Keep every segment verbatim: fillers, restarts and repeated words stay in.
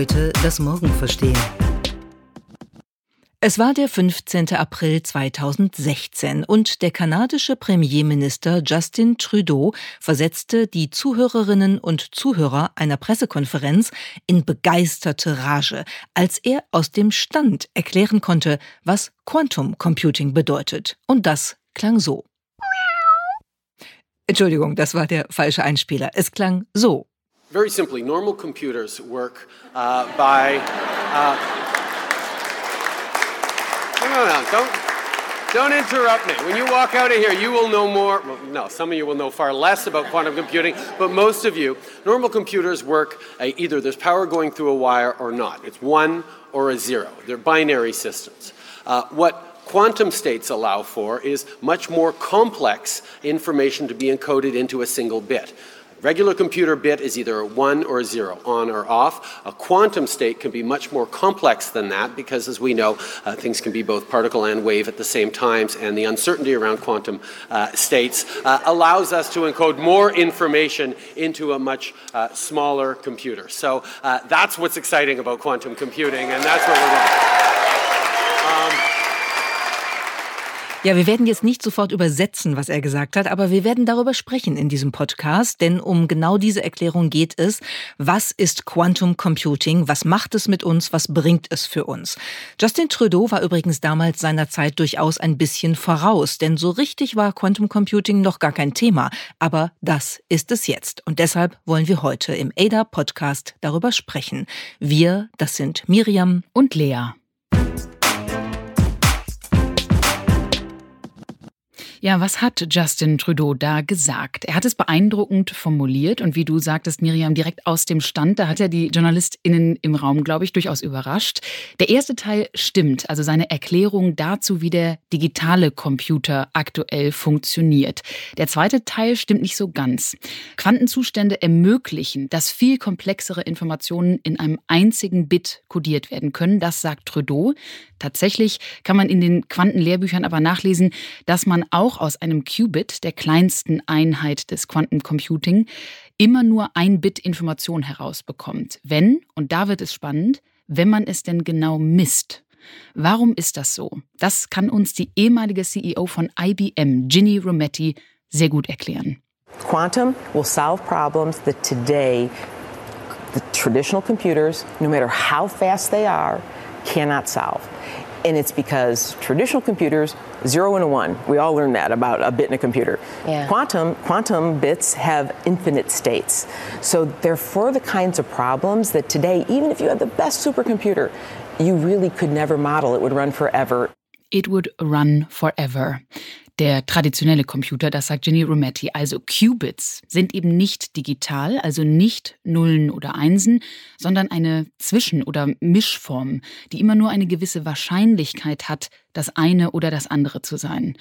Heute das Morgen verstehen. Es war der fünfzehnten April zweitausendsechzehn und der kanadische Premierminister Justin Trudeau versetzte die Zuhörerinnen und Zuhörer einer Pressekonferenz in begeisterte Rage, als er aus dem Stand erklären konnte, was Quantum Computing bedeutet. Und das klang so. Entschuldigung, das war der falsche Einspieler. Es klang so. Very simply, normal computers work uh, by... Uh No, no, no, don't, don't interrupt me. When you walk out of here, you will know more. Well, no, some of you will know far less about quantum computing, but most of you, normal computers work uh, either there's power going through a wire or not. It's one or a zero. They're binary systems. Uh, what quantum states allow for is much more complex information to be encoded into a single bit. Regular computer bit is either a one or a zero, on or off. A quantum state can be much more complex than that because, as we know, uh, things can be both particle and wave at the same times, and the uncertainty around quantum uh, states uh, allows us to encode more information into a much uh, smaller computer. So uh, that's what's exciting about quantum computing, and that's what we're doing. Um, Ja, wir werden jetzt nicht sofort übersetzen, was er gesagt hat, aber wir werden darüber sprechen in diesem Podcast, denn um genau diese Erklärung geht es. Was ist Quantum Computing? Was macht es mit uns? Was bringt es für uns? Justin Trudeau war übrigens damals seiner Zeit durchaus ein bisschen voraus, denn so richtig war Quantum Computing noch gar kein Thema. Aber das ist es jetzt. Und deshalb wollen wir heute im A D A-Podcast darüber sprechen. Wir, das sind Miriam und Lea. Ja, was hat Justin Trudeau da gesagt? Er hat es beeindruckend formuliert und wie du sagtest, Miriam, direkt aus dem Stand. Da hat er die JournalistInnen im Raum, glaube ich, durchaus überrascht. Der erste Teil stimmt, also seine Erklärung dazu, wie der digitale Computer aktuell funktioniert. Der zweite Teil stimmt nicht so ganz. Quantenzustände ermöglichen, dass viel komplexere Informationen in einem einzigen Bit kodiert werden können. Das sagt Trudeau. Tatsächlich kann man in den Quantenlehrbüchern aber nachlesen, dass man auch aus einem Qubit, der kleinsten Einheit des Quantum Computing, immer nur ein Bit Information herausbekommt. Wenn, und da wird es spannend, wenn man es denn genau misst. Warum ist das so? Das kann uns die ehemalige C E O von I B M, Ginni Rometty, sehr gut erklären. Quantum will solve problems that today the traditional computers, no matter how fast they are, cannot solve. And it's because traditional computers, zero and a one. We all learned that about a bit in a computer. Yeah. Quantum quantum bits have infinite states. So they're for the kinds of problems that today, even if you had the best supercomputer, you really could never model. It would run forever. It would run forever. Der traditionelle Computer, das sagt Ginni Rometty, also Qubits, sind eben nicht digital, also nicht Nullen oder Einsen, sondern eine Zwischen- oder Mischform, die immer nur eine gewisse Wahrscheinlichkeit hat, das eine oder das andere zu sein.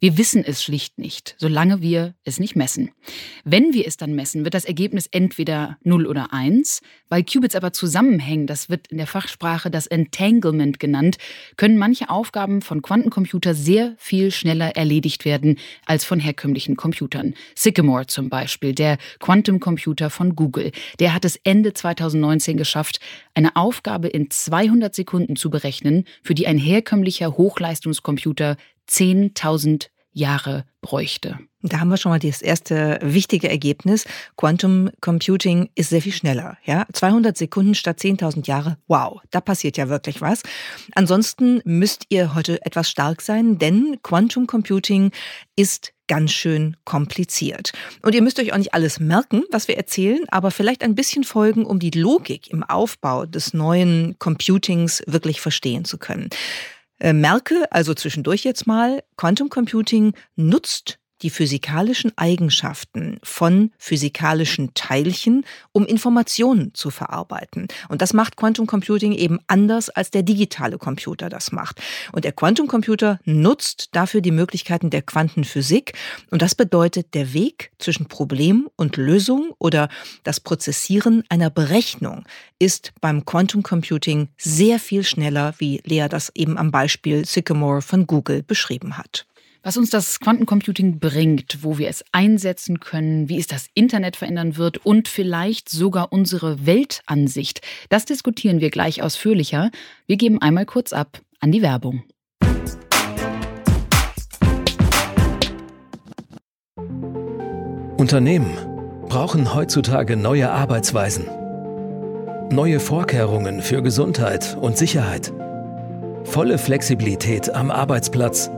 Wir wissen es schlicht nicht, solange wir es nicht messen. Wenn wir es dann messen, wird das Ergebnis entweder null oder eins. Weil Qubits aber zusammenhängen, das wird in der Fachsprache das Entanglement genannt, können manche Aufgaben von Quantencomputern sehr viel schneller erledigt werden als von herkömmlichen Computern. Sycamore zum Beispiel, der Quantencomputer von Google, der hat es Ende zweitausendneunzehn geschafft, eine Aufgabe in zweihundert Sekunden zu berechnen, für die ein herkömmlicher Hochleistungscomputer zehntausend Jahre bräuchte. Da haben wir schon mal das erste wichtige Ergebnis. Quantum Computing ist sehr viel schneller. Ja? zweihundert Sekunden statt zehntausend Jahre. Wow, da passiert ja wirklich was. Ansonsten müsst ihr heute etwas stark sein, denn Quantum Computing ist ganz schön kompliziert. Und ihr müsst euch auch nicht alles merken, was wir erzählen, aber vielleicht ein bisschen folgen, um die Logik im Aufbau des neuen Computings wirklich verstehen zu können. Merke also zwischendurch jetzt mal, Quantum Computing nutzt die physikalischen Eigenschaften von physikalischen Teilchen, um Informationen zu verarbeiten. Und das macht Quantum Computing eben anders, als der digitale Computer das macht. Und der Quantum Computer nutzt dafür die Möglichkeiten der Quantenphysik. Und das bedeutet, der Weg zwischen Problem und Lösung oder das Prozessieren einer Berechnung ist beim Quantum Computing sehr viel schneller, wie Lea das eben am Beispiel Sycamore von Google beschrieben hat. Was uns das Quantencomputing bringt, wo wir es einsetzen können, wie es das Internet verändern wird und vielleicht sogar unsere Weltansicht, das diskutieren wir gleich ausführlicher. Wir geben einmal kurz ab an die Werbung. Unternehmen brauchen heutzutage neue Arbeitsweisen, neue Vorkehrungen für Gesundheit und Sicherheit, volle Flexibilität am Arbeitsplatz,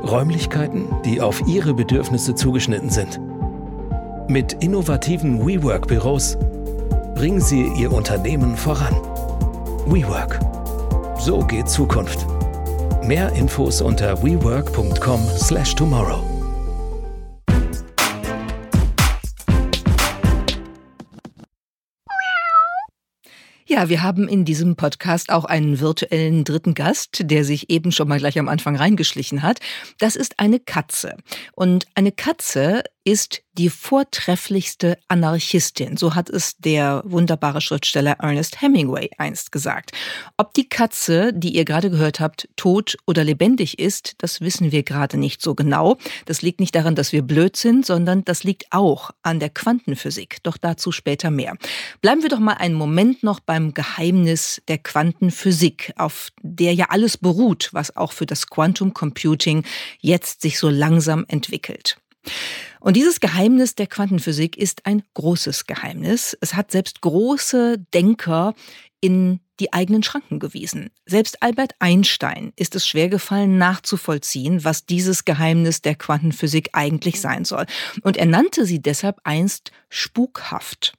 Räumlichkeiten, die auf ihre Bedürfnisse zugeschnitten sind. Mit innovativen WeWork-Büros bringen Sie Ihr Unternehmen voran. WeWork. So geht Zukunft. Mehr Infos unter we work punkt com slash tomorrow. Ja, wir haben in diesem Podcast auch einen virtuellen dritten Gast, der sich eben schon mal gleich am Anfang reingeschlichen hat. Das ist eine Katze. Und eine Katze ist die vortrefflichste Anarchistin. So hat es der wunderbare Schriftsteller Ernest Hemingway einst gesagt. Ob die Katze, die ihr gerade gehört habt, tot oder lebendig ist, das wissen wir gerade nicht so genau. Das liegt nicht daran, dass wir blöd sind, sondern das liegt auch an der Quantenphysik. Doch dazu später mehr. Bleiben wir doch mal einen Moment noch beim Geheimnis der Quantenphysik, auf der ja alles beruht, was auch für das Quantum Computing jetzt sich so langsam entwickelt. Und dieses Geheimnis der Quantenphysik ist ein großes Geheimnis. Es hat selbst große Denker in die eigenen Schranken gewiesen. Selbst Albert Einstein ist es schwergefallen, nachzuvollziehen, was dieses Geheimnis der Quantenphysik eigentlich sein soll. Und er nannte sie deshalb einst spukhaft.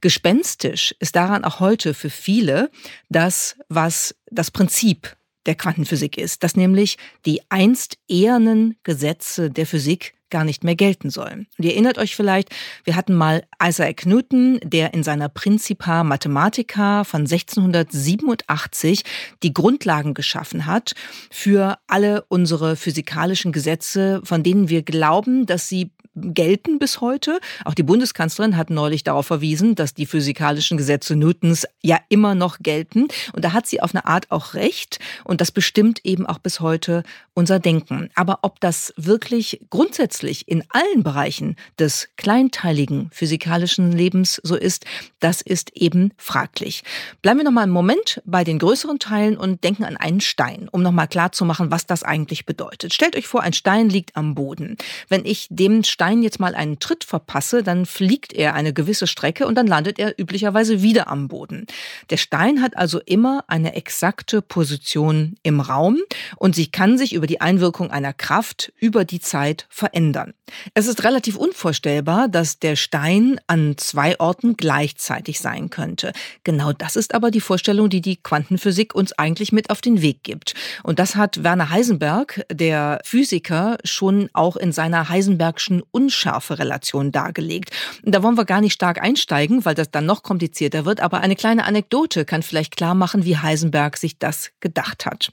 Gespenstisch ist daran auch heute für viele das, was das Prinzip der Quantenphysik ist, dass nämlich die einst ehernen Gesetze der Physik gar nicht mehr gelten sollen. Und ihr erinnert euch vielleicht, wir hatten mal Isaac Newton, der in seiner Principia Mathematica von sechzehnhundertsiebenundachtzig die Grundlagen geschaffen hat für alle unsere physikalischen Gesetze, von denen wir glauben, dass sie gelten bis heute. Auch die Bundeskanzlerin hat neulich darauf verwiesen, dass die physikalischen Gesetze Newtons ja immer noch gelten. Und da hat sie auf eine Art auch recht. Und das bestimmt eben auch bis heute unser Denken. Aber ob das wirklich grundsätzlich in allen Bereichen des kleinteiligen physikalischen Lebens so ist, das ist eben fraglich. Bleiben wir noch mal einen Moment bei den größeren Teilen und denken an einen Stein, um noch mal klarzumachen, was das eigentlich bedeutet. Stellt euch vor, ein Stein liegt am Boden. Wenn ich dem Stein Stein jetzt mal einen Tritt verpasse, dann fliegt er eine gewisse Strecke und dann landet er üblicherweise wieder am Boden. Der Stein hat also immer eine exakte Position im Raum und sie kann sich über die Einwirkung einer Kraft über die Zeit verändern. Es ist relativ unvorstellbar, dass der Stein an zwei Orten gleichzeitig sein könnte. Genau das ist aber die Vorstellung, die die Quantenphysik uns eigentlich mit auf den Weg gibt. Und das hat Werner Heisenberg, der Physiker, schon auch in seiner Heisenbergschen unscharfe Relation dargelegt. Da wollen wir gar nicht stark einsteigen, weil das dann noch komplizierter wird, aber eine kleine Anekdote kann vielleicht klar machen, wie Heisenberg sich das gedacht hat.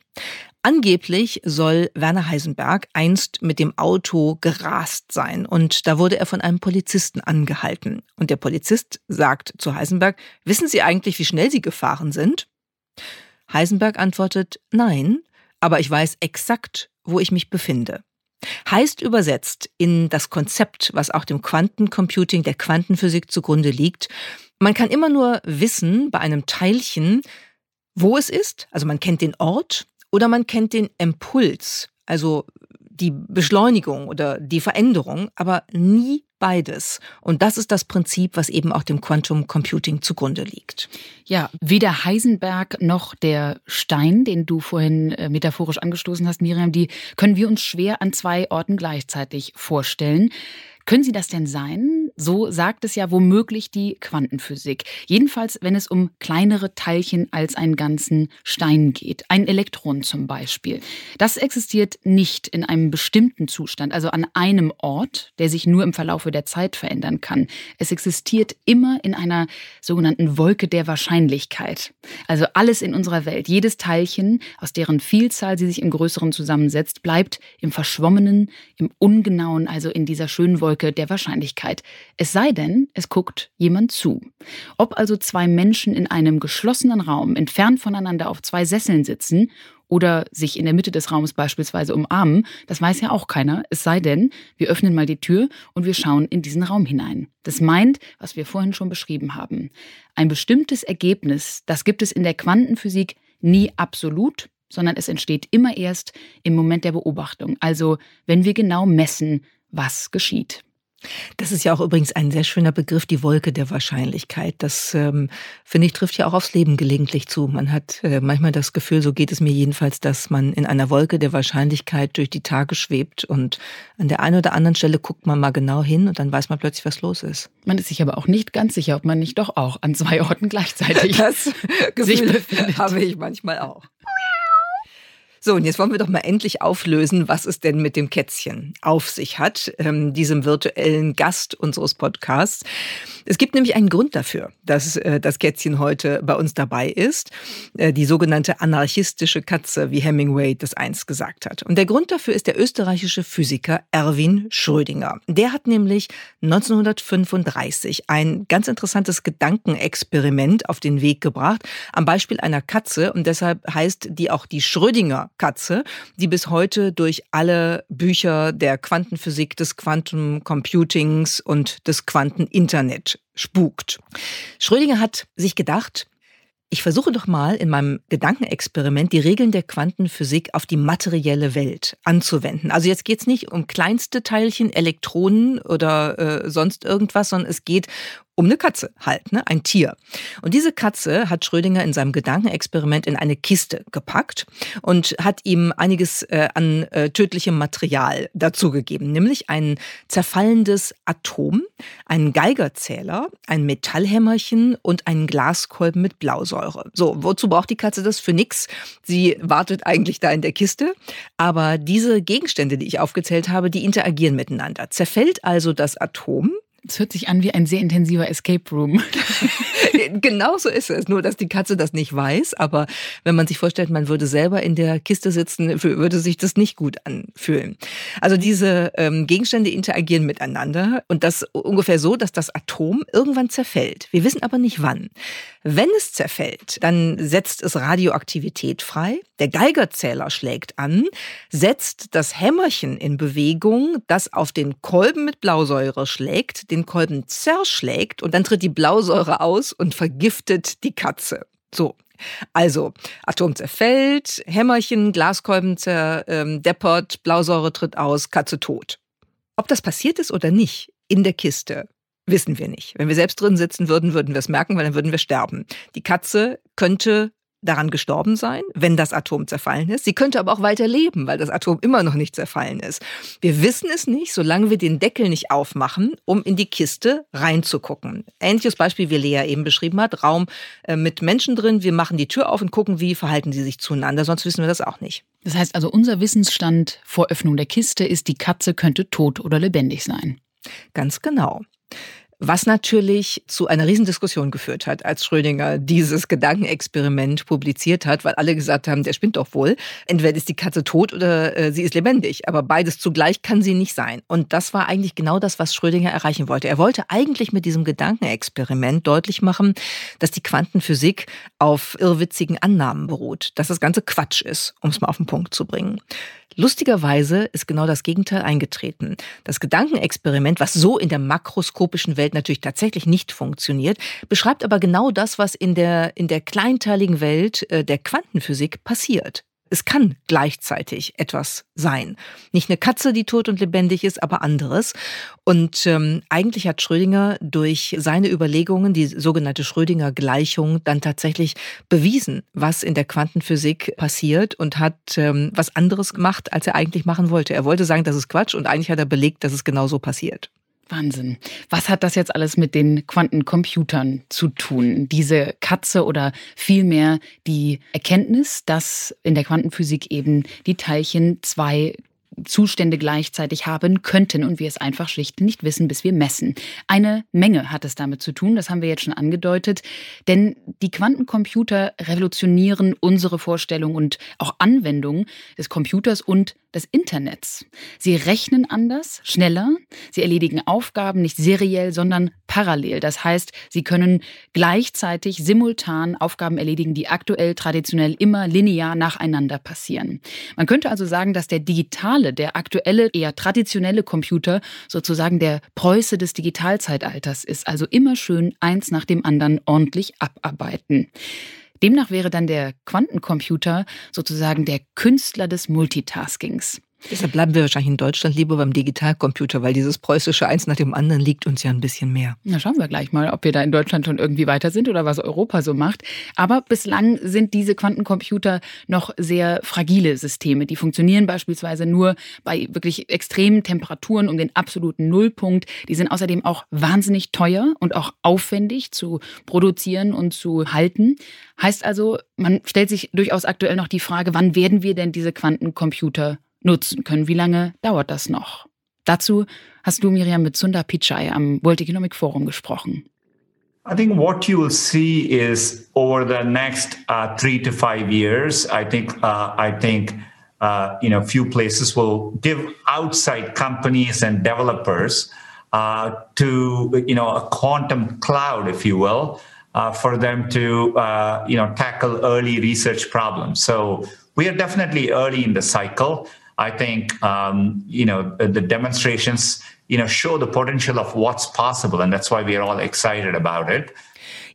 Angeblich soll Werner Heisenberg einst mit dem Auto gerast sein und da wurde er von einem Polizisten angehalten. Und der Polizist sagt zu Heisenberg: "Wissen Sie eigentlich, wie schnell Sie gefahren sind?" Heisenberg antwortet: "Nein, aber ich weiß exakt, wo ich mich befinde." Heißt übersetzt in das Konzept, was auch dem Quantencomputing, der Quantenphysik zugrunde liegt: Man kann immer nur wissen bei einem Teilchen, wo es ist, also man kennt den Ort oder man kennt den Impuls, also die Beschleunigung oder die Veränderung, aber nie beides. Und das ist das Prinzip, was eben auch dem Quantum Computing zugrunde liegt. Ja, weder Heisenberg noch der Stein, den du vorhin metaphorisch angestoßen hast, Miriam, die können wir uns schwer an zwei Orten gleichzeitig vorstellen. Können sie das denn sein? So sagt es ja womöglich die Quantenphysik. Jedenfalls, wenn es um kleinere Teilchen als einen ganzen Stein geht. Ein Elektron zum Beispiel. Das existiert nicht in einem bestimmten Zustand, also an einem Ort, der sich nur im Verlaufe der Zeit verändern kann. Es existiert immer in einer sogenannten Wolke der Wahrscheinlichkeit. Also alles in unserer Welt, jedes Teilchen, aus deren Vielzahl sie sich im Größeren zusammensetzt, bleibt im Verschwommenen, im Ungenauen, also in dieser schönen Wolke der Wahrscheinlichkeit Es sei denn, es guckt jemand zu. Ob also zwei Menschen in einem geschlossenen Raum entfernt voneinander auf zwei Sesseln sitzen oder sich in der Mitte des Raumes beispielsweise umarmen, das weiß ja auch keiner. Es sei denn, wir öffnen mal die Tür und wir schauen in diesen Raum hinein. Das meint, was wir vorhin schon beschrieben haben. Ein bestimmtes Ergebnis, das gibt es in der Quantenphysik nie absolut, sondern es entsteht immer erst im Moment der Beobachtung. Also, wenn wir genau messen, was geschieht. Das ist ja auch übrigens ein sehr schöner Begriff, die Wolke der Wahrscheinlichkeit. Das, ähm, finde ich, trifft ja auch aufs Leben gelegentlich zu. Man hat äh, manchmal das Gefühl, so geht es mir jedenfalls, dass man in einer Wolke der Wahrscheinlichkeit durch die Tage schwebt und an der einen oder anderen Stelle guckt man mal genau hin und dann weiß man plötzlich, was los ist. Man ist sich aber auch nicht ganz sicher, ob man nicht doch auch an zwei Orten gleichzeitig das Gefühl habe ich manchmal auch. So, und jetzt wollen wir doch mal endlich auflösen, was es denn mit dem Kätzchen auf sich hat, ähm, diesem virtuellen Gast unseres Podcasts. Es gibt nämlich einen Grund dafür, dass äh, das Kätzchen heute bei uns dabei ist, äh, die sogenannte anarchistische Katze, wie Hemingway das einst gesagt hat. Und der Grund dafür ist der österreichische Physiker Erwin Schrödinger. Der hat nämlich neunzehnhundertfünfunddreißig ein ganz interessantes Gedankenexperiment auf den Weg gebracht, am Beispiel einer Katze, und deshalb heißt die auch die Schrödinger Katze, die bis heute durch alle Bücher der Quantenphysik, des Quantum Computings und des Quanten Internet spukt. Schrödinger hat sich gedacht, ich versuche doch mal in meinem Gedankenexperiment die Regeln der Quantenphysik auf die materielle Welt anzuwenden. Also jetzt geht es nicht um kleinste Teilchen, Elektronen oder äh, sonst irgendwas, sondern es geht um eine Katze halt, ne? Ein Tier. Und diese Katze hat Schrödinger in seinem Gedankenexperiment in eine Kiste gepackt und hat ihm einiges äh, an äh, tödlichem Material dazugegeben, nämlich ein zerfallendes Atom, einen Geigerzähler, ein Metallhämmerchen und einen Glaskolben mit Blausäure. So, wozu braucht die Katze das? Für nix. Sie wartet eigentlich da in der Kiste. Aber diese Gegenstände, die ich aufgezählt habe, die interagieren miteinander. Zerfällt also das Atom. Es hört sich an wie ein sehr intensiver Escape Room. Genau so ist es, nur dass die Katze das nicht weiß. Aber wenn man sich vorstellt, man würde selber in der Kiste sitzen, würde sich das nicht gut anfühlen. Also diese ähm, Gegenstände interagieren miteinander und das ungefähr so, dass das Atom irgendwann zerfällt. Wir wissen aber nicht wann. Wenn es zerfällt, dann setzt es Radioaktivität frei. Der Geigerzähler schlägt an, setzt das Hämmerchen in Bewegung, das auf den Kolben mit Blausäure schlägt, den Kolben zerschlägt und dann tritt die Blausäure aus und vergiftet die Katze. So, also Atom zerfällt, Hämmerchen, Glaskolben zerdeppert, Blausäure tritt aus, Katze tot. Ob das passiert ist oder nicht in der Kiste, wissen wir nicht. Wenn wir selbst drin sitzen würden, würden wir es merken, weil dann würden wir sterben. Die Katze könnte daran gestorben sein, wenn das Atom zerfallen ist. Sie könnte aber auch weiter leben, weil das Atom immer noch nicht zerfallen ist. Wir wissen es nicht, solange wir den Deckel nicht aufmachen, um in die Kiste reinzugucken. Ähnliches Beispiel, wie Lea eben beschrieben hat, Raum mit Menschen drin. Wir machen die Tür auf und gucken, wie verhalten sie sich zueinander, sonst wissen wir das auch nicht. Das heißt also, unser Wissensstand vor Öffnung der Kiste ist, die Katze könnte tot oder lebendig sein. Ganz genau. Was natürlich zu einer Riesendiskussion geführt hat, als Schrödinger dieses Gedankenexperiment publiziert hat, weil alle gesagt haben, der spinnt doch wohl. Entweder ist die Katze tot oder äh, sie ist lebendig. Aber beides zugleich kann sie nicht sein. Und das war eigentlich genau das, was Schrödinger erreichen wollte. Er wollte eigentlich mit diesem Gedankenexperiment deutlich machen, dass die Quantenphysik auf irrwitzigen Annahmen beruht. Dass das Ganze Quatsch ist, um es mal auf den Punkt zu bringen. Lustigerweise ist genau das Gegenteil eingetreten. Das Gedankenexperiment, was so in der makroskopischen Welt natürlich tatsächlich nicht funktioniert, beschreibt aber genau das, was in der, in der kleinteiligen Welt der Quantenphysik passiert. Es kann gleichzeitig etwas sein. Nicht eine Katze, die tot und lebendig ist, aber anderes. Und ähm, eigentlich hat Schrödinger durch seine Überlegungen, die sogenannte Schrödinger-Gleichung, dann tatsächlich bewiesen, was in der Quantenphysik passiert und hat ähm, was anderes gemacht, als er eigentlich machen wollte. Er wollte sagen, das ist Quatsch und eigentlich hat er belegt, dass es genau so passiert. Wahnsinn. Was hat das jetzt alles mit den Quantencomputern zu tun? Diese Katze oder vielmehr die Erkenntnis, dass in der Quantenphysik eben die Teilchen zwei Zustände gleichzeitig haben könnten und wir es einfach schlicht nicht wissen, bis wir messen. Eine Menge hat es damit zu tun, das haben wir jetzt schon angedeutet, denn die Quantencomputer revolutionieren unsere Vorstellung und auch Anwendung des Computers und des Internets. Sie rechnen anders, schneller, sie erledigen Aufgaben nicht seriell, sondern parallel. Das heißt, sie können gleichzeitig simultan Aufgaben erledigen, die aktuell traditionell immer linear nacheinander passieren. Man könnte also sagen, dass der digitale, der aktuelle, eher traditionelle Computer sozusagen der Preuße des Digitalzeitalters ist. Also immer schön eins nach dem anderen ordentlich abarbeiten. Demnach wäre dann der Quantencomputer sozusagen der Künstler des Multitaskings. Deshalb bleiben wir wahrscheinlich in Deutschland lieber beim Digitalcomputer, weil dieses preußische Eins nach dem anderen liegt uns ja ein bisschen mehr. Na, schauen wir gleich mal, ob wir da in Deutschland schon irgendwie weiter sind oder was Europa so macht. Aber bislang sind diese Quantencomputer noch sehr fragile Systeme. Die funktionieren beispielsweise nur bei wirklich extremen Temperaturen um den absoluten Nullpunkt. Die sind außerdem auch wahnsinnig teuer und auch aufwendig zu produzieren und zu halten. Heißt also, man stellt sich durchaus aktuell noch die Frage, wann werden wir denn diese Quantencomputer nutzen können. Wie lange dauert das noch? Dazu hast du, Miriam, mit Sundar Pichai am World Economic Forum gesprochen. I think what you will see is over the next uh, three to five years, I think, uh, I think, uh, you know, few places will give outside companies and developers uh, to, you know, a quantum cloud, if you will, uh, for them to, uh, you know, tackle early research problems. So we are definitely early in the cycle. I think, um, you know, the demonstrations, you know, show the potential of what's possible, and that's why we are all excited about it.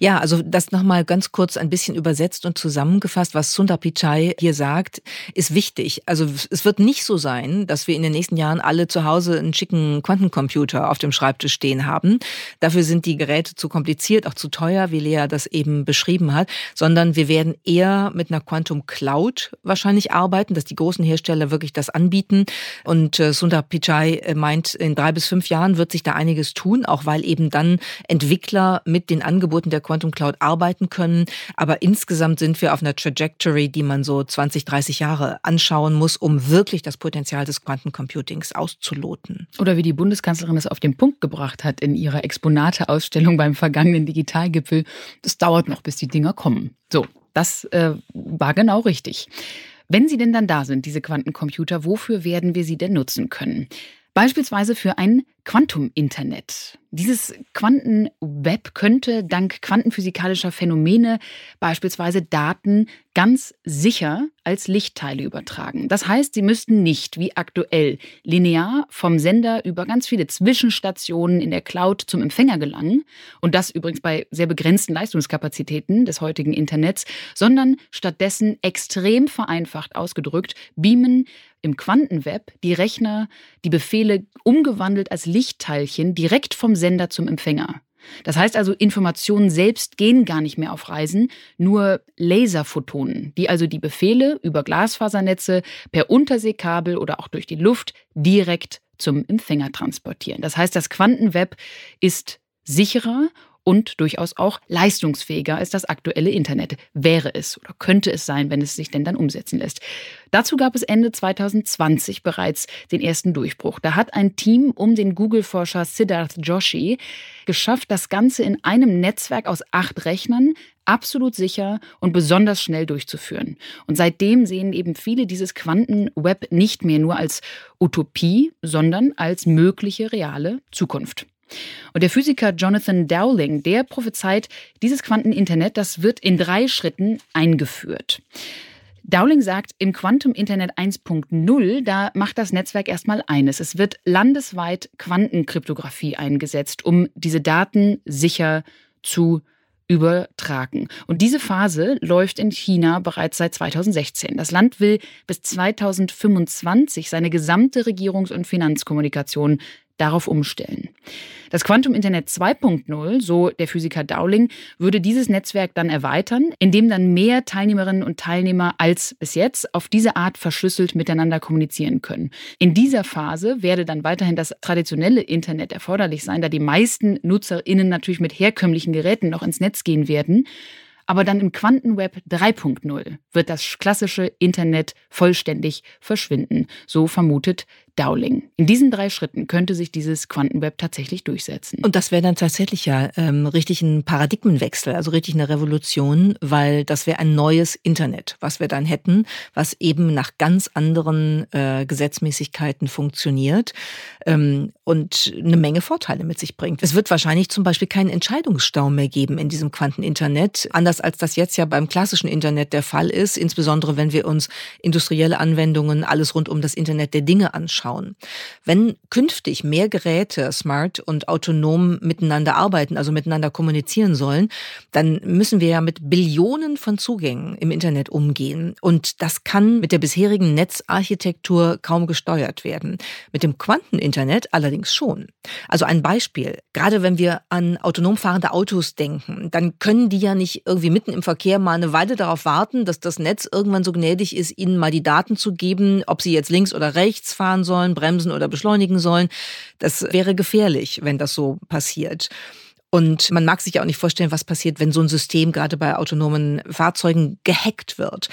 Ja, also das nochmal ganz kurz ein bisschen übersetzt und zusammengefasst, was Sundar Pichai hier sagt, ist wichtig. Also es wird nicht so sein, dass wir in den nächsten Jahren alle zu Hause einen schicken Quantencomputer auf dem Schreibtisch stehen haben. Dafür sind die Geräte zu kompliziert, auch zu teuer, wie Lea das eben beschrieben hat, sondern wir werden eher mit einer Quantum Cloud wahrscheinlich arbeiten, dass die großen Hersteller wirklich das anbieten. Und Sundar Pichai meint, in drei bis fünf Jahren wird sich da einiges tun, auch weil eben dann Entwickler mit den Angeboten der Quantum Cloud arbeiten können. Aber insgesamt sind wir auf einer Trajectory, die man so zwanzig, dreißig Jahre anschauen muss, um wirklich das Potenzial des Quantencomputings auszuloten. Oder wie die Bundeskanzlerin es auf den Punkt gebracht hat in ihrer Exponate-Ausstellung beim vergangenen Digitalgipfel: Das dauert noch, bis die Dinger kommen. So, das äh, war genau richtig. Wenn sie denn dann da sind, diese Quantencomputer, wofür werden wir sie denn nutzen können? Beispielsweise für ein Quantum-Internet. Dieses Quanten-Web könnte dank quantenphysikalischer Phänomene beispielsweise Daten ganz sicher als Lichtteile übertragen. Das heißt, sie müssten nicht, wie aktuell, linear vom Sender über ganz viele Zwischenstationen in der Cloud zum Empfänger gelangen. Und das übrigens bei sehr begrenzten Leistungskapazitäten des heutigen Internets, sondern stattdessen extrem vereinfacht ausgedrückt beamen im Quantenweb die Rechner, die Befehle umgewandelt als Lichtteilchen direkt vom Sender zum Empfänger. Das heißt also, Informationen selbst gehen gar nicht mehr auf Reisen, nur Laserphotonen, die also die Befehle über Glasfasernetze per Unterseekabel oder auch durch die Luft direkt zum Empfänger transportieren. Das heißt, das Quantenweb ist sicherer und durchaus auch leistungsfähiger als das aktuelle Internet. Wäre es oder könnte es sein, wenn es sich denn dann umsetzen lässt. Dazu gab es Ende zwanzig zwanzig bereits den ersten Durchbruch. Da hat ein Team um den Google-Forscher Siddharth Joshi geschafft, das Ganze in einem Netzwerk aus acht Rechnern absolut sicher und besonders schnell durchzuführen. Und seitdem sehen eben viele dieses Quantenweb nicht mehr nur als Utopie, sondern als mögliche reale Zukunft. Und der Physiker Jonathan Dowling, der prophezeit, dieses Quanteninternet, das wird in drei Schritten eingeführt. Dowling sagt, im Quantum Internet eins Punkt null, da macht das Netzwerk erstmal eines. Es wird landesweit Quantenkryptografie eingesetzt, um diese Daten sicher zu übertragen. Und diese Phase läuft in China bereits seit zwanzig sechzehn. Das Land will bis zwanzig fünfundzwanzig seine gesamte Regierungs- und Finanzkommunikation darauf umstellen. Das Quantum Internet zwei Punkt null, so der Physiker Dowling, würde dieses Netzwerk dann erweitern, indem dann mehr Teilnehmerinnen und Teilnehmer als bis jetzt auf diese Art verschlüsselt miteinander kommunizieren können. In dieser Phase werde dann weiterhin das traditionelle Internet erforderlich sein, da die meisten NutzerInnen natürlich mit herkömmlichen Geräten noch ins Netz gehen werden. Aber dann im Quantenweb drei Punkt null wird das klassische Internet vollständig verschwinden, so vermutet Dowling. In diesen drei Schritten könnte sich dieses Quantenweb tatsächlich durchsetzen. Und das wäre dann tatsächlich ja ähm, richtig ein Paradigmenwechsel, also richtig eine Revolution, weil das wäre ein neues Internet, was wir dann hätten, was eben nach ganz anderen äh, Gesetzmäßigkeiten funktioniert ähm, und eine Menge Vorteile mit sich bringt. Es wird wahrscheinlich zum Beispiel keinen Entscheidungsstau mehr geben in diesem Quanteninternet, anders als das jetzt ja beim klassischen Internet der Fall ist, insbesondere wenn wir uns industrielle Anwendungen, alles rund um das Internet der Dinge anschauen. Wenn künftig mehr Geräte smart und autonom miteinander arbeiten, also miteinander kommunizieren sollen, dann müssen wir ja mit Billionen von Zugängen im Internet umgehen. Und das kann mit der bisherigen Netzarchitektur kaum gesteuert werden. Mit dem Quanteninternet allerdings schon. Also ein Beispiel. Gerade wenn wir an autonom fahrende Autos denken, dann können die ja nicht irgendwie mitten im Verkehr mal eine Weile darauf warten, dass das Netz irgendwann so gnädig ist, ihnen mal die Daten zu geben, ob sie jetzt links oder rechts fahren sollen, bremsen oder beschleunigen sollen. Das wäre gefährlich, wenn das so passiert. Und man mag sich ja auch nicht vorstellen, was passiert, wenn so ein System gerade bei autonomen Fahrzeugen gehackt wird.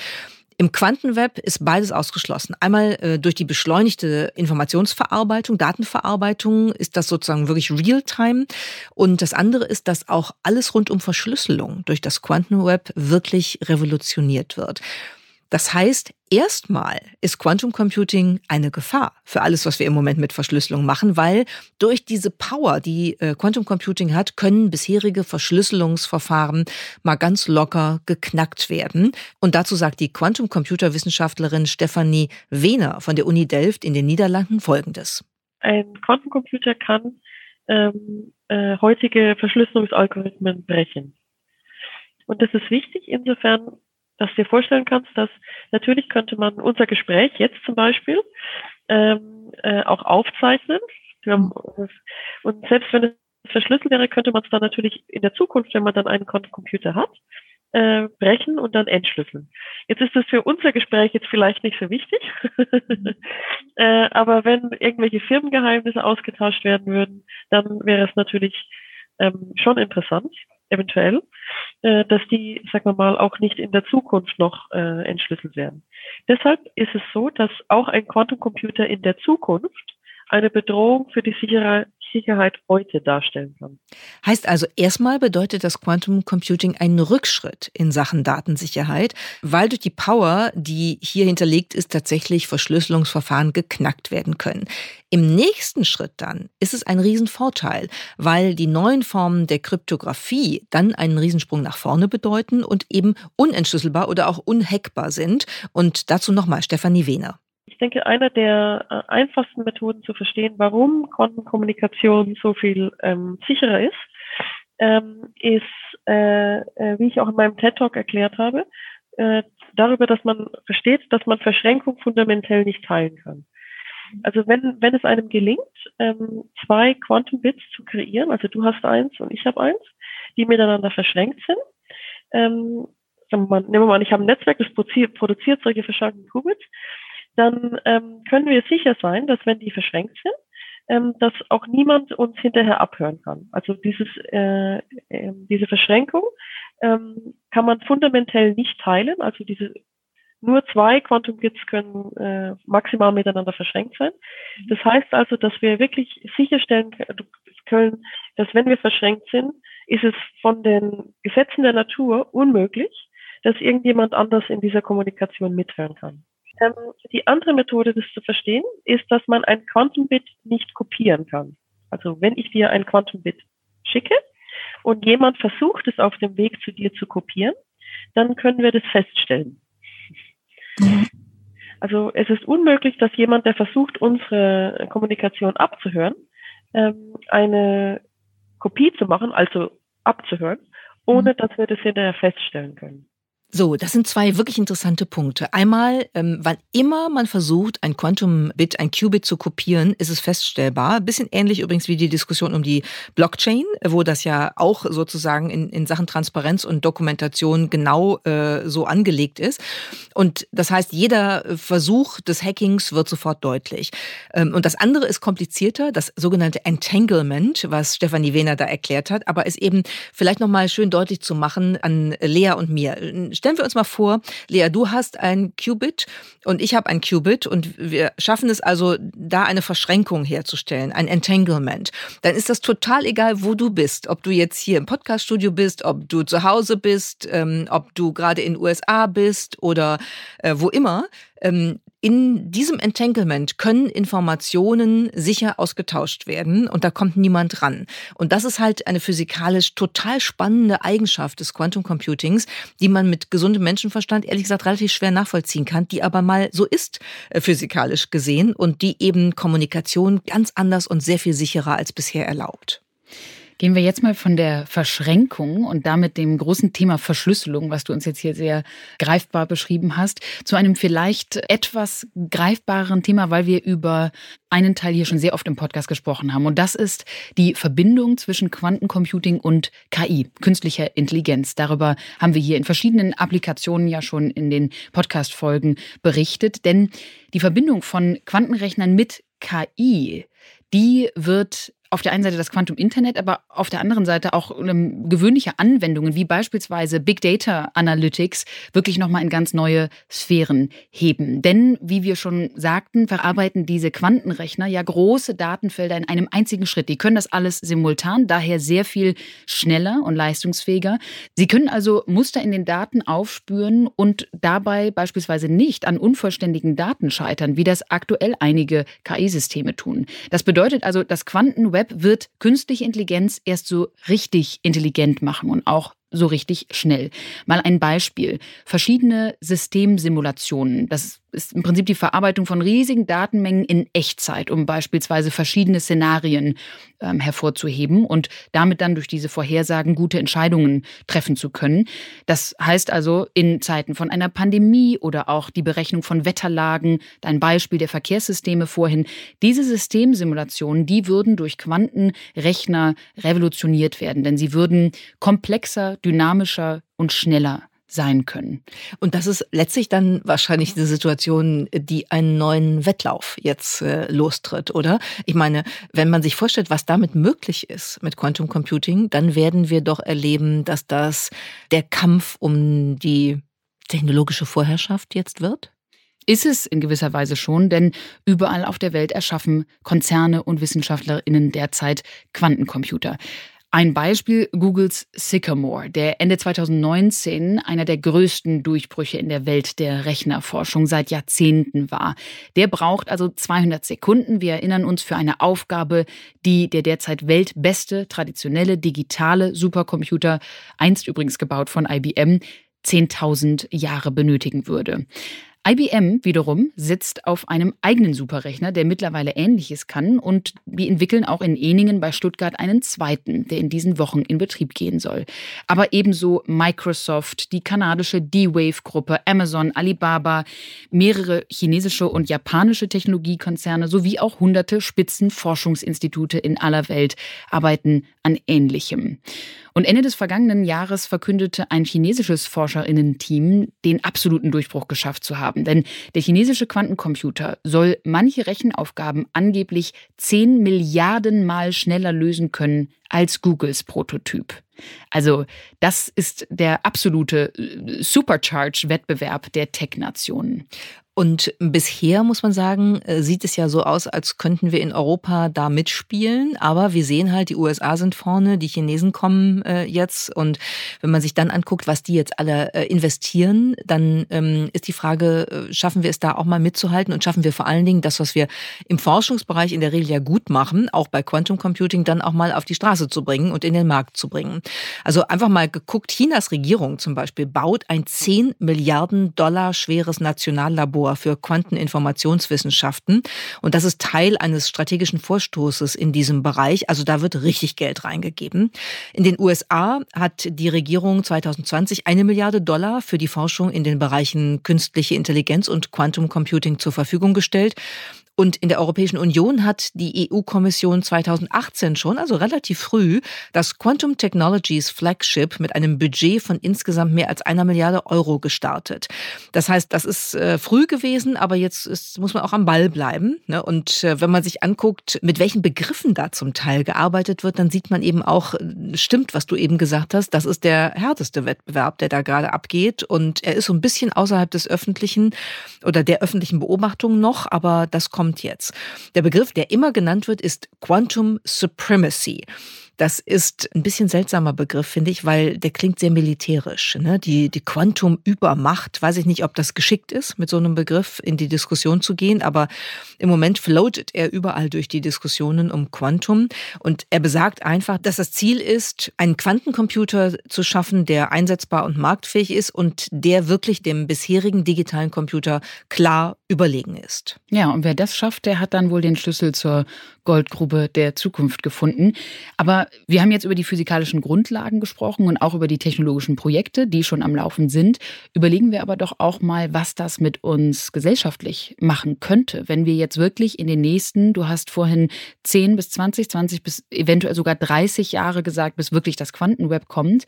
Im Quantenweb ist beides ausgeschlossen. Einmal äh, durch die beschleunigte Informationsverarbeitung, Datenverarbeitung ist das sozusagen wirklich Realtime. Und das andere ist, dass auch alles rund um Verschlüsselung durch das Quantenweb wirklich revolutioniert wird. Das heißt, erstmal ist Quantum Computing eine Gefahr für alles, was wir im Moment mit Verschlüsselung machen, weil durch diese Power, die Quantum Computing hat, können bisherige Verschlüsselungsverfahren mal ganz locker geknackt werden. Und dazu sagt die Quantum Computerwissenschaftlerin Stephanie Wehner von der Uni Delft in den Niederlanden Folgendes. Ein Quantencomputer kann ähm, äh, heutige Verschlüsselungsalgorithmen brechen. Und das ist wichtig, insofern, dass du dir vorstellen kannst, dass natürlich könnte man unser Gespräch jetzt zum Beispiel ähm, äh, auch aufzeichnen. Und selbst wenn es verschlüsselt wäre, könnte man es dann natürlich in der Zukunft, wenn man dann einen Quantencomputer hat, äh, brechen und dann entschlüsseln. Jetzt ist das für unser Gespräch jetzt vielleicht nicht so wichtig, äh, aber wenn irgendwelche Firmengeheimnisse ausgetauscht werden würden, dann wäre es natürlich ähm, schon interessant, eventuell, dass die, sagen wir mal, auch nicht in der Zukunft noch äh, entschlüsselt werden. Deshalb ist es so, dass auch ein Quantencomputer in der Zukunft eine Bedrohung für die Sicherheit Sicherheit heute darstellen kann. Heißt also, erstmal bedeutet das Quantum Computing einen Rückschritt in Sachen Datensicherheit, weil durch die Power, die hier hinterlegt ist, tatsächlich Verschlüsselungsverfahren geknackt werden können. Im nächsten Schritt dann ist es ein Riesenvorteil, weil die neuen Formen der Kryptographie dann einen Riesensprung nach vorne bedeuten und eben unentschlüsselbar oder auch unhackbar sind. Und dazu nochmal Stephanie Wehner. Ich denke, einer der einfachsten Methoden zu verstehen, warum Quantenkommunikation so viel ähm, sicherer ist, ähm, ist, äh, äh, wie ich auch in meinem TED-Talk erklärt habe, äh, darüber, dass man versteht, dass man Verschränkung fundamentell nicht teilen kann. Also wenn wenn es einem gelingt, ähm, zwei Quantum-Bits zu kreieren, also du hast eins und ich habe eins, die miteinander verschränkt sind, ähm, nehmen wir mal an, ich habe ein Netzwerk, das produziert solche verschränkten Qubits, dann ähm, können wir sicher sein, dass wenn die verschränkt sind, ähm, dass auch niemand uns hinterher abhören kann. Also dieses, äh, äh, diese Verschränkung ähm, kann man fundamentell nicht teilen. Also diese nur zwei Quantum Bits können äh, maximal miteinander verschränkt sein. Das heißt also, dass wir wirklich sicherstellen können, dass wenn wir verschränkt sind, ist es von den Gesetzen der Natur unmöglich, dass irgendjemand anders in dieser Kommunikation mithören kann. Die andere Methode, das zu verstehen, ist, dass man ein Quantum-Bit nicht kopieren kann. Also wenn ich dir ein Quantum-Bit schicke und jemand versucht, es auf dem Weg zu dir zu kopieren, dann können wir das feststellen. Also es ist unmöglich, dass jemand, der versucht, unsere Kommunikation abzuhören, eine Kopie zu machen, also abzuhören, ohne dass wir das hinterher feststellen können. So, das sind zwei wirklich interessante Punkte. Einmal, ähm, wann immer man versucht, ein Quantum-Bit, ein Qubit zu kopieren, ist es feststellbar. Ein bisschen ähnlich übrigens wie die Diskussion um die Blockchain, wo das ja auch sozusagen in, in Sachen Transparenz und Dokumentation genau äh, so angelegt ist. Und das heißt, jeder Versuch des Hackings wird sofort deutlich. Ähm, und das andere ist komplizierter, das sogenannte Entanglement, was Stephanie Wehner da erklärt hat, aber ist eben vielleicht nochmal schön deutlich zu machen an Lea und mir. Stellen wir uns mal vor, Lea, du hast ein Qubit und ich habe ein Qubit und wir schaffen es also, da eine Verschränkung herzustellen, ein Entanglement. Dann ist das total egal, wo du bist, ob du jetzt hier im Podcaststudio bist, ob du zu Hause bist, ähm, ob du gerade in den U S A bist oder äh, wo immer. Ähm, In diesem Entanglement können Informationen sicher ausgetauscht werden und da kommt niemand ran. Und das ist halt eine physikalisch total spannende Eigenschaft des Quantum Computings, die man mit gesundem Menschenverstand ehrlich gesagt relativ schwer nachvollziehen kann, die aber mal so ist physikalisch gesehen und die eben Kommunikation ganz anders und sehr viel sicherer als bisher erlaubt. Gehen wir jetzt mal von der Verschränkung und damit dem großen Thema Verschlüsselung, was du uns jetzt hier sehr greifbar beschrieben hast, zu einem vielleicht etwas greifbareren Thema, weil wir über einen Teil hier schon sehr oft im Podcast gesprochen haben. Und das ist die Verbindung zwischen Quantencomputing und K I, künstlicher Intelligenz. Darüber haben wir hier in verschiedenen Applikationen ja schon in den Podcast-Folgen berichtet. Denn die Verbindung von Quantenrechnern mit K I, die wird auf der einen Seite das Quantum Internet, aber auf der anderen Seite auch um, gewöhnliche Anwendungen wie beispielsweise Big Data Analytics wirklich nochmal in ganz neue Sphären heben. Denn, wie wir schon sagten, verarbeiten diese Quantenrechner ja große Datenfelder in einem einzigen Schritt. Die können das alles simultan, daher sehr viel schneller und leistungsfähiger. Sie können also Muster in den Daten aufspüren und dabei beispielsweise nicht an unvollständigen Daten scheitern, wie das aktuell einige K I-Systeme tun. Das bedeutet also, das Quanten-Web wird künstliche Intelligenz erst so richtig intelligent machen und auch so richtig schnell. Mal ein Beispiel. Verschiedene Systemsimulationen. Das ist im Prinzip die Verarbeitung von riesigen Datenmengen in Echtzeit, um beispielsweise verschiedene Szenarien ähm, hervorzuheben und damit dann durch diese Vorhersagen gute Entscheidungen treffen zu können. Das heißt also, in Zeiten von einer Pandemie oder auch die Berechnung von Wetterlagen, ein Beispiel der Verkehrssysteme vorhin, diese Systemsimulationen, die würden durch Quantenrechner revolutioniert werden, denn sie würden komplexer, dynamischer und schneller sein können. Und das ist letztlich dann wahrscheinlich eine Situation, die einen neuen Wettlauf jetzt äh, lostritt, oder? Ich meine, wenn man sich vorstellt, was damit möglich ist mit Quantum Computing, dann werden wir doch erleben, dass das der Kampf um die technologische Vorherrschaft jetzt wird? Ist es in gewisser Weise schon, denn überall auf der Welt erschaffen Konzerne und WissenschaftlerInnen derzeit Quantencomputer. Ein Beispiel, Googles Sycamore, der Ende zweitausendneunzehn einer der größten Durchbrüche in der Welt der Rechnerforschung seit Jahrzehnten war. Der braucht also zweihundert Sekunden, wir erinnern uns, für eine Aufgabe, die der derzeit weltbeste traditionelle digitale Supercomputer, einst übrigens gebaut von I B M, zehntausend Jahre benötigen würde. I B M wiederum sitzt auf einem eigenen Superrechner, der mittlerweile Ähnliches kann, und die entwickeln auch in Ehningen bei Stuttgart einen zweiten, der in diesen Wochen in Betrieb gehen soll. Aber ebenso Microsoft, die kanadische D-Wave-Gruppe, Amazon, Alibaba, mehrere chinesische und japanische Technologiekonzerne sowie auch hunderte Spitzenforschungsinstitute in aller Welt arbeiten an Ähnlichem. Und Ende des vergangenen Jahres verkündete ein chinesisches Forscherinnen-Team, den absoluten Durchbruch geschafft zu haben. Denn der chinesische Quantencomputer soll manche Rechenaufgaben angeblich zehn Milliarden Mal schneller lösen können als Googles Prototyp. Also das ist der absolute Supercharge-Wettbewerb der Tech-Nationen. Und bisher, muss man sagen, sieht es ja so aus, als könnten wir in Europa da mitspielen. Aber wir sehen halt, die U S A sind vorne, die Chinesen kommen äh, jetzt. Und wenn man sich dann anguckt, was die jetzt alle äh, investieren, dann ähm, ist die Frage, äh, schaffen wir es da auch mal mitzuhalten? Und schaffen wir vor allen Dingen das, was wir im Forschungsbereich in der Regel ja gut machen, auch bei Quantum Computing, dann auch mal auf die Straße zu bringen und in den Markt zu bringen? Also einfach mal geguckt, Chinas Regierung zum Beispiel baut ein zehn Milliarden Dollar schweres Nationallabor für Quanteninformationswissenschaften. Und das ist Teil eines strategischen Vorstoßes in diesem Bereich. Also da wird richtig Geld reingegeben. In den U S A hat die Regierung zweitausendzwanzig eine Milliarde Dollar für die Forschung in den Bereichen künstliche Intelligenz und Quantum Computing zur Verfügung gestellt. Und in der Europäischen Union hat die E U-Kommission zweitausendachtzehn schon, also relativ früh, das Quantum Technologies Flagship mit einem Budget von insgesamt mehr als einer Milliarde Euro gestartet. Das heißt, das ist äh, früh gewesen, aber jetzt ist, muss man auch am Ball bleiben. Ne? Und äh, wenn man sich anguckt, mit welchen Begriffen da zum Teil gearbeitet wird, dann sieht man eben auch, stimmt, was du eben gesagt hast, das ist der härteste Wettbewerb, der da gerade abgeht. Und er ist so ein bisschen außerhalb des öffentlichen oder der öffentlichen Beobachtung noch, aber das kommt jetzt. Der Begriff, der immer genannt wird, ist Quantum Supremacy. Das ist ein bisschen seltsamer Begriff, finde ich, weil der klingt sehr militärisch. Ne? Die, die Quantum-Übermacht, weiß ich nicht, ob das geschickt ist, mit so einem Begriff in die Diskussion zu gehen, aber im Moment floatet er überall durch die Diskussionen um Quantum. Und er besagt einfach, dass das Ziel ist, einen Quantencomputer zu schaffen, der einsetzbar und marktfähig ist und der wirklich dem bisherigen digitalen Computer klar überlegen ist. Ja, und wer das schafft, der hat dann wohl den Schlüssel zur Goldgrube der Zukunft gefunden. Aber wir haben jetzt über die physikalischen Grundlagen gesprochen und auch über die technologischen Projekte, die schon am Laufen sind. Überlegen wir aber doch auch mal, was das mit uns gesellschaftlich machen könnte, wenn wir jetzt wirklich in den nächsten, du hast vorhin zehn bis zwanzig, zwanzig bis eventuell sogar dreißig Jahre gesagt, bis wirklich das Quantenweb kommt.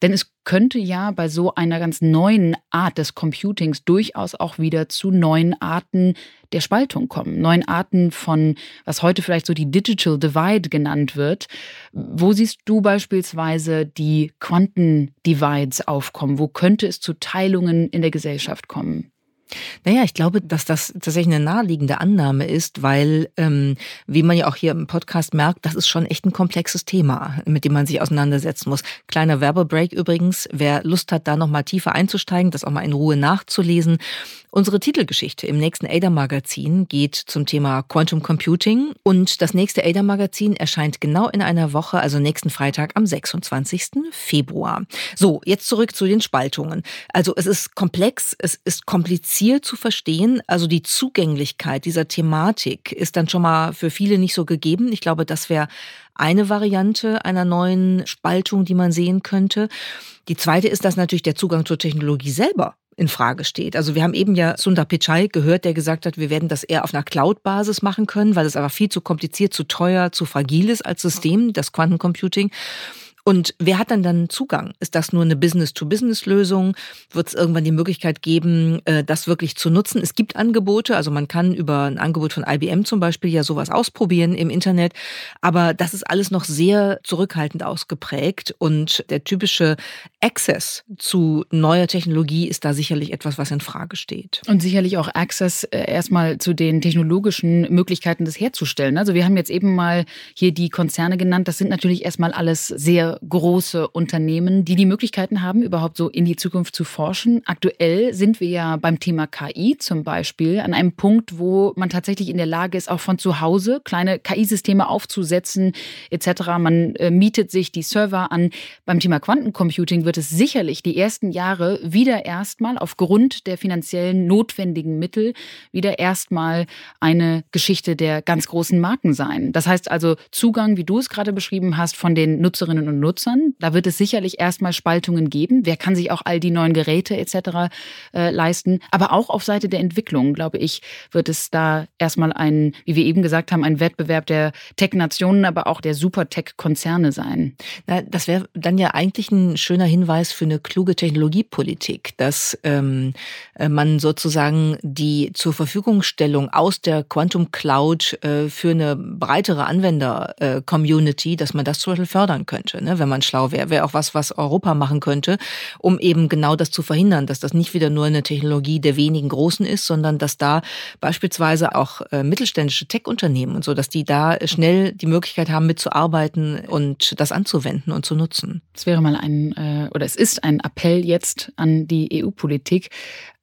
Denn es könnte ja bei so einer ganz neuen Art des Computings durchaus auch wieder zu neuen Arten der Spaltung kommen. Neuen Arten von, was heute vielleicht so die Digital Divide genannt wird. Wo siehst du beispielsweise die Quanten-Divides aufkommen? Wo könnte es zu Teilungen in der Gesellschaft kommen? Naja, ich glaube, dass das tatsächlich eine naheliegende Annahme ist, weil, ähm, wie man ja auch hier im Podcast merkt, das ist schon echt ein komplexes Thema, mit dem man sich auseinandersetzen muss. Kleiner Werbebreak übrigens, wer Lust hat, da nochmal tiefer einzusteigen, das auch mal in Ruhe nachzulesen. Unsere Titelgeschichte im nächsten A D A-Magazin geht zum Thema Quantum Computing und das nächste A D A-Magazin erscheint genau in einer Woche, also nächsten Freitag am sechsundzwanzigsten Februar. So, jetzt zurück zu den Spaltungen. Also es ist komplex, es ist kompliziert zu verstehen, also die Zugänglichkeit dieser Thematik ist dann schon mal für viele nicht so gegeben. Ich glaube, das wäre eine Variante einer neuen Spaltung, die man sehen könnte. Die zweite ist, dass natürlich der Zugang zur Technologie selber in Frage steht. Also wir haben eben ja Sundar Pichai gehört, der gesagt hat, wir werden das eher auf einer Cloud-Basis machen können, weil es einfach viel zu kompliziert, zu teuer, zu fragil ist als System, das Quantencomputing. Und wer hat dann dann Zugang? Ist das nur eine Business-to-Business-Lösung? Wird es irgendwann die Möglichkeit geben, das wirklich zu nutzen? Es gibt Angebote, also man kann über ein Angebot von I B M zum Beispiel ja sowas ausprobieren im Internet, aber das ist alles noch sehr zurückhaltend ausgeprägt und der typische Access zu neuer Technologie ist da sicherlich etwas, was in Frage steht. Und sicherlich auch Access erstmal zu den technologischen Möglichkeiten, das herzustellen. Also wir haben jetzt eben mal hier die Konzerne genannt, das sind natürlich erstmal alles sehr große Unternehmen, die die Möglichkeiten haben, überhaupt so in die Zukunft zu forschen. Aktuell sind wir ja beim Thema K I zum Beispiel an einem Punkt, wo man tatsächlich in der Lage ist, auch von zu Hause kleine K I-Systeme aufzusetzen et cetera. Man äh, mietet sich die Server an. Beim Thema Quantencomputing wird es sicherlich die ersten Jahre wieder erstmal aufgrund der finanziellen notwendigen Mittel wieder erstmal eine Geschichte der ganz großen Marken sein. Das heißt also Zugang, wie du es gerade beschrieben hast, von den Nutzerinnen und Nutzern. Da wird es sicherlich erstmal Spaltungen geben. Wer kann sich auch all die neuen Geräte et cetera leisten? Aber auch auf Seite der Entwicklung, glaube ich, wird es da erstmal ein, wie wir eben gesagt haben, ein Wettbewerb der Tech-Nationen, aber auch der Super-Tech-Konzerne sein. Na, das wäre dann ja eigentlich ein schöner Hinweis für eine kluge Technologiepolitik, dass ähm, man sozusagen die zur Verfügungstellung aus der Quantum Cloud äh, für eine breitere Anwender-Community, dass man das zum Beispiel fördern könnte. Wenn man schlau wäre, wäre auch was, was Europa machen könnte, um eben genau das zu verhindern, dass das nicht wieder nur eine Technologie der wenigen Großen ist, sondern dass da beispielsweise auch mittelständische Tech-Unternehmen und so, dass die da schnell die Möglichkeit haben, mitzuarbeiten und das anzuwenden und zu nutzen. Es wäre mal ein, oder es ist ein Appell jetzt an die E U-Politik.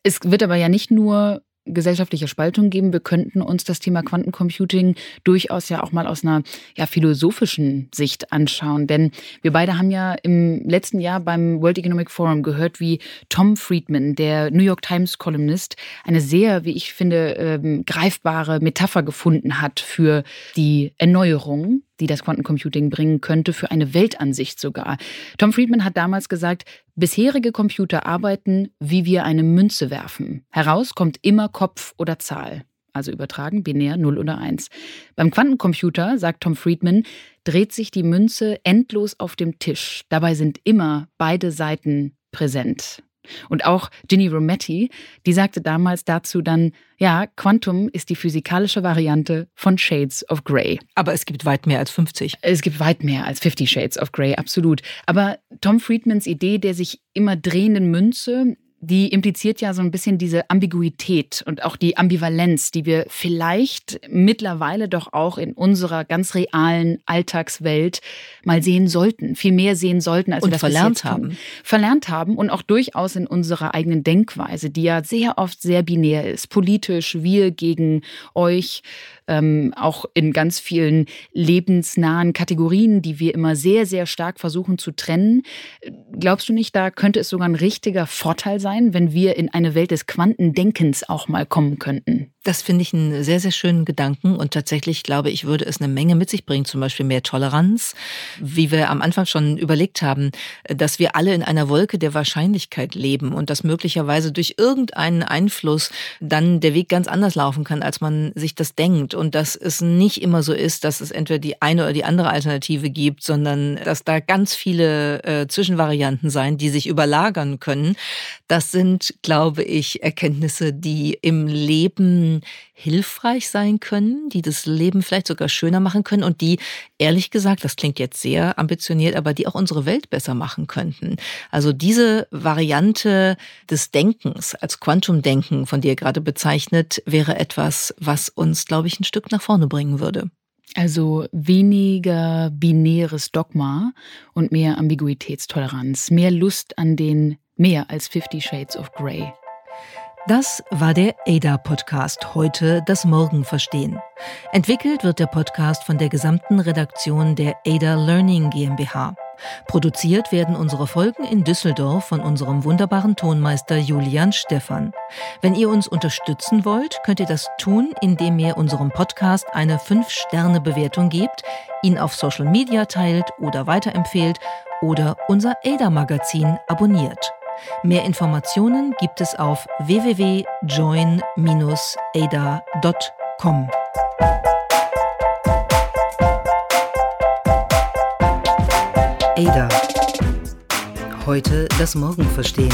Es wird aber ja nicht nur gesellschaftliche Spaltung geben. Wir könnten uns das Thema Quantencomputing durchaus ja auch mal aus einer ja, philosophischen Sicht anschauen. Denn wir beide haben ja im letzten Jahr beim World Economic Forum gehört, wie Tom Friedman, der New York Times-Kolumnist, eine sehr, wie ich finde, ähm, greifbare Metapher gefunden hat für die Erneuerung, die das Quantencomputing bringen könnte, für eine Weltansicht sogar. Tom Friedman hat damals gesagt, bisherige Computer arbeiten, wie wir eine Münze werfen. Heraus kommt immer Kopf oder Zahl. also übertragen, binär null oder eins. Beim Quantencomputer, sagt Tom Friedman, dreht sich die Münze endlos auf dem Tisch. Dabei sind immer beide Seiten präsent. Und auch Ginni Rometty, die sagte damals dazu dann, ja, Quantum ist die physikalische Variante von Shades of Grey. Aber es gibt weit mehr als fünfzig. Es gibt weit mehr als fifty Shades of Grey, absolut. Aber Tom Friedmans Idee der sich immer drehenden Münze, die impliziert ja so ein bisschen diese Ambiguität und auch die Ambivalenz, die wir vielleicht mittlerweile doch auch in unserer ganz realen Alltagswelt mal sehen sollten, viel mehr sehen sollten, als wir das verlernt haben. Verlernt haben und auch durchaus in unserer eigenen Denkweise, die ja sehr oft sehr binär ist, politisch, wir gegen euch, ähm, auch in ganz vielen lebensnahen Kategorien, die wir immer sehr, sehr stark versuchen zu trennen. Glaubst du nicht, da könnte es sogar ein richtiger Vorteil sein, wenn wir in eine Welt des Quantendenkens auch mal kommen könnten? Das finde ich einen sehr, sehr schönen Gedanken und tatsächlich glaube ich, würde es eine Menge mit sich bringen, zum Beispiel mehr Toleranz, wie wir am Anfang schon überlegt haben, dass wir alle in einer Wolke der Wahrscheinlichkeit leben und dass möglicherweise durch irgendeinen Einfluss dann der Weg ganz anders laufen kann, als man sich das denkt und dass es nicht immer so ist, dass es entweder die eine oder die andere Alternative gibt, sondern dass da ganz viele äh, Zwischenvarianten sein, die sich überlagern können. Das sind, glaube ich, Erkenntnisse, die im Leben hilfreich sein können, die das Leben vielleicht sogar schöner machen können und die, ehrlich gesagt, das klingt jetzt sehr ambitioniert, aber die auch unsere Welt besser machen könnten. Also diese Variante des Denkens als Quantumdenken, von dir gerade bezeichnet, wäre etwas, was uns, glaube ich, ein Stück nach vorne bringen würde. Also weniger binäres Dogma und mehr Ambiguitätstoleranz, mehr Lust an den mehr als fifty Shades of Grey. Das war der A D A-Podcast Heute das Morgen verstehen. Entwickelt wird der Podcast von der gesamten Redaktion der A D A Learning GmbH. Produziert werden unsere Folgen in Düsseldorf von unserem wunderbaren Tonmeister Julian Stephan. Wenn ihr uns unterstützen wollt, könnt ihr das tun, indem ihr unserem Podcast eine fünf Sterne Bewertung gebt, ihn auf Social Media teilt oder weiterempfehlt oder unser A D A-Magazin abonniert. Mehr Informationen gibt es auf w w w punkt join dash ada punkt com. A D A. Heute das Morgen verstehen.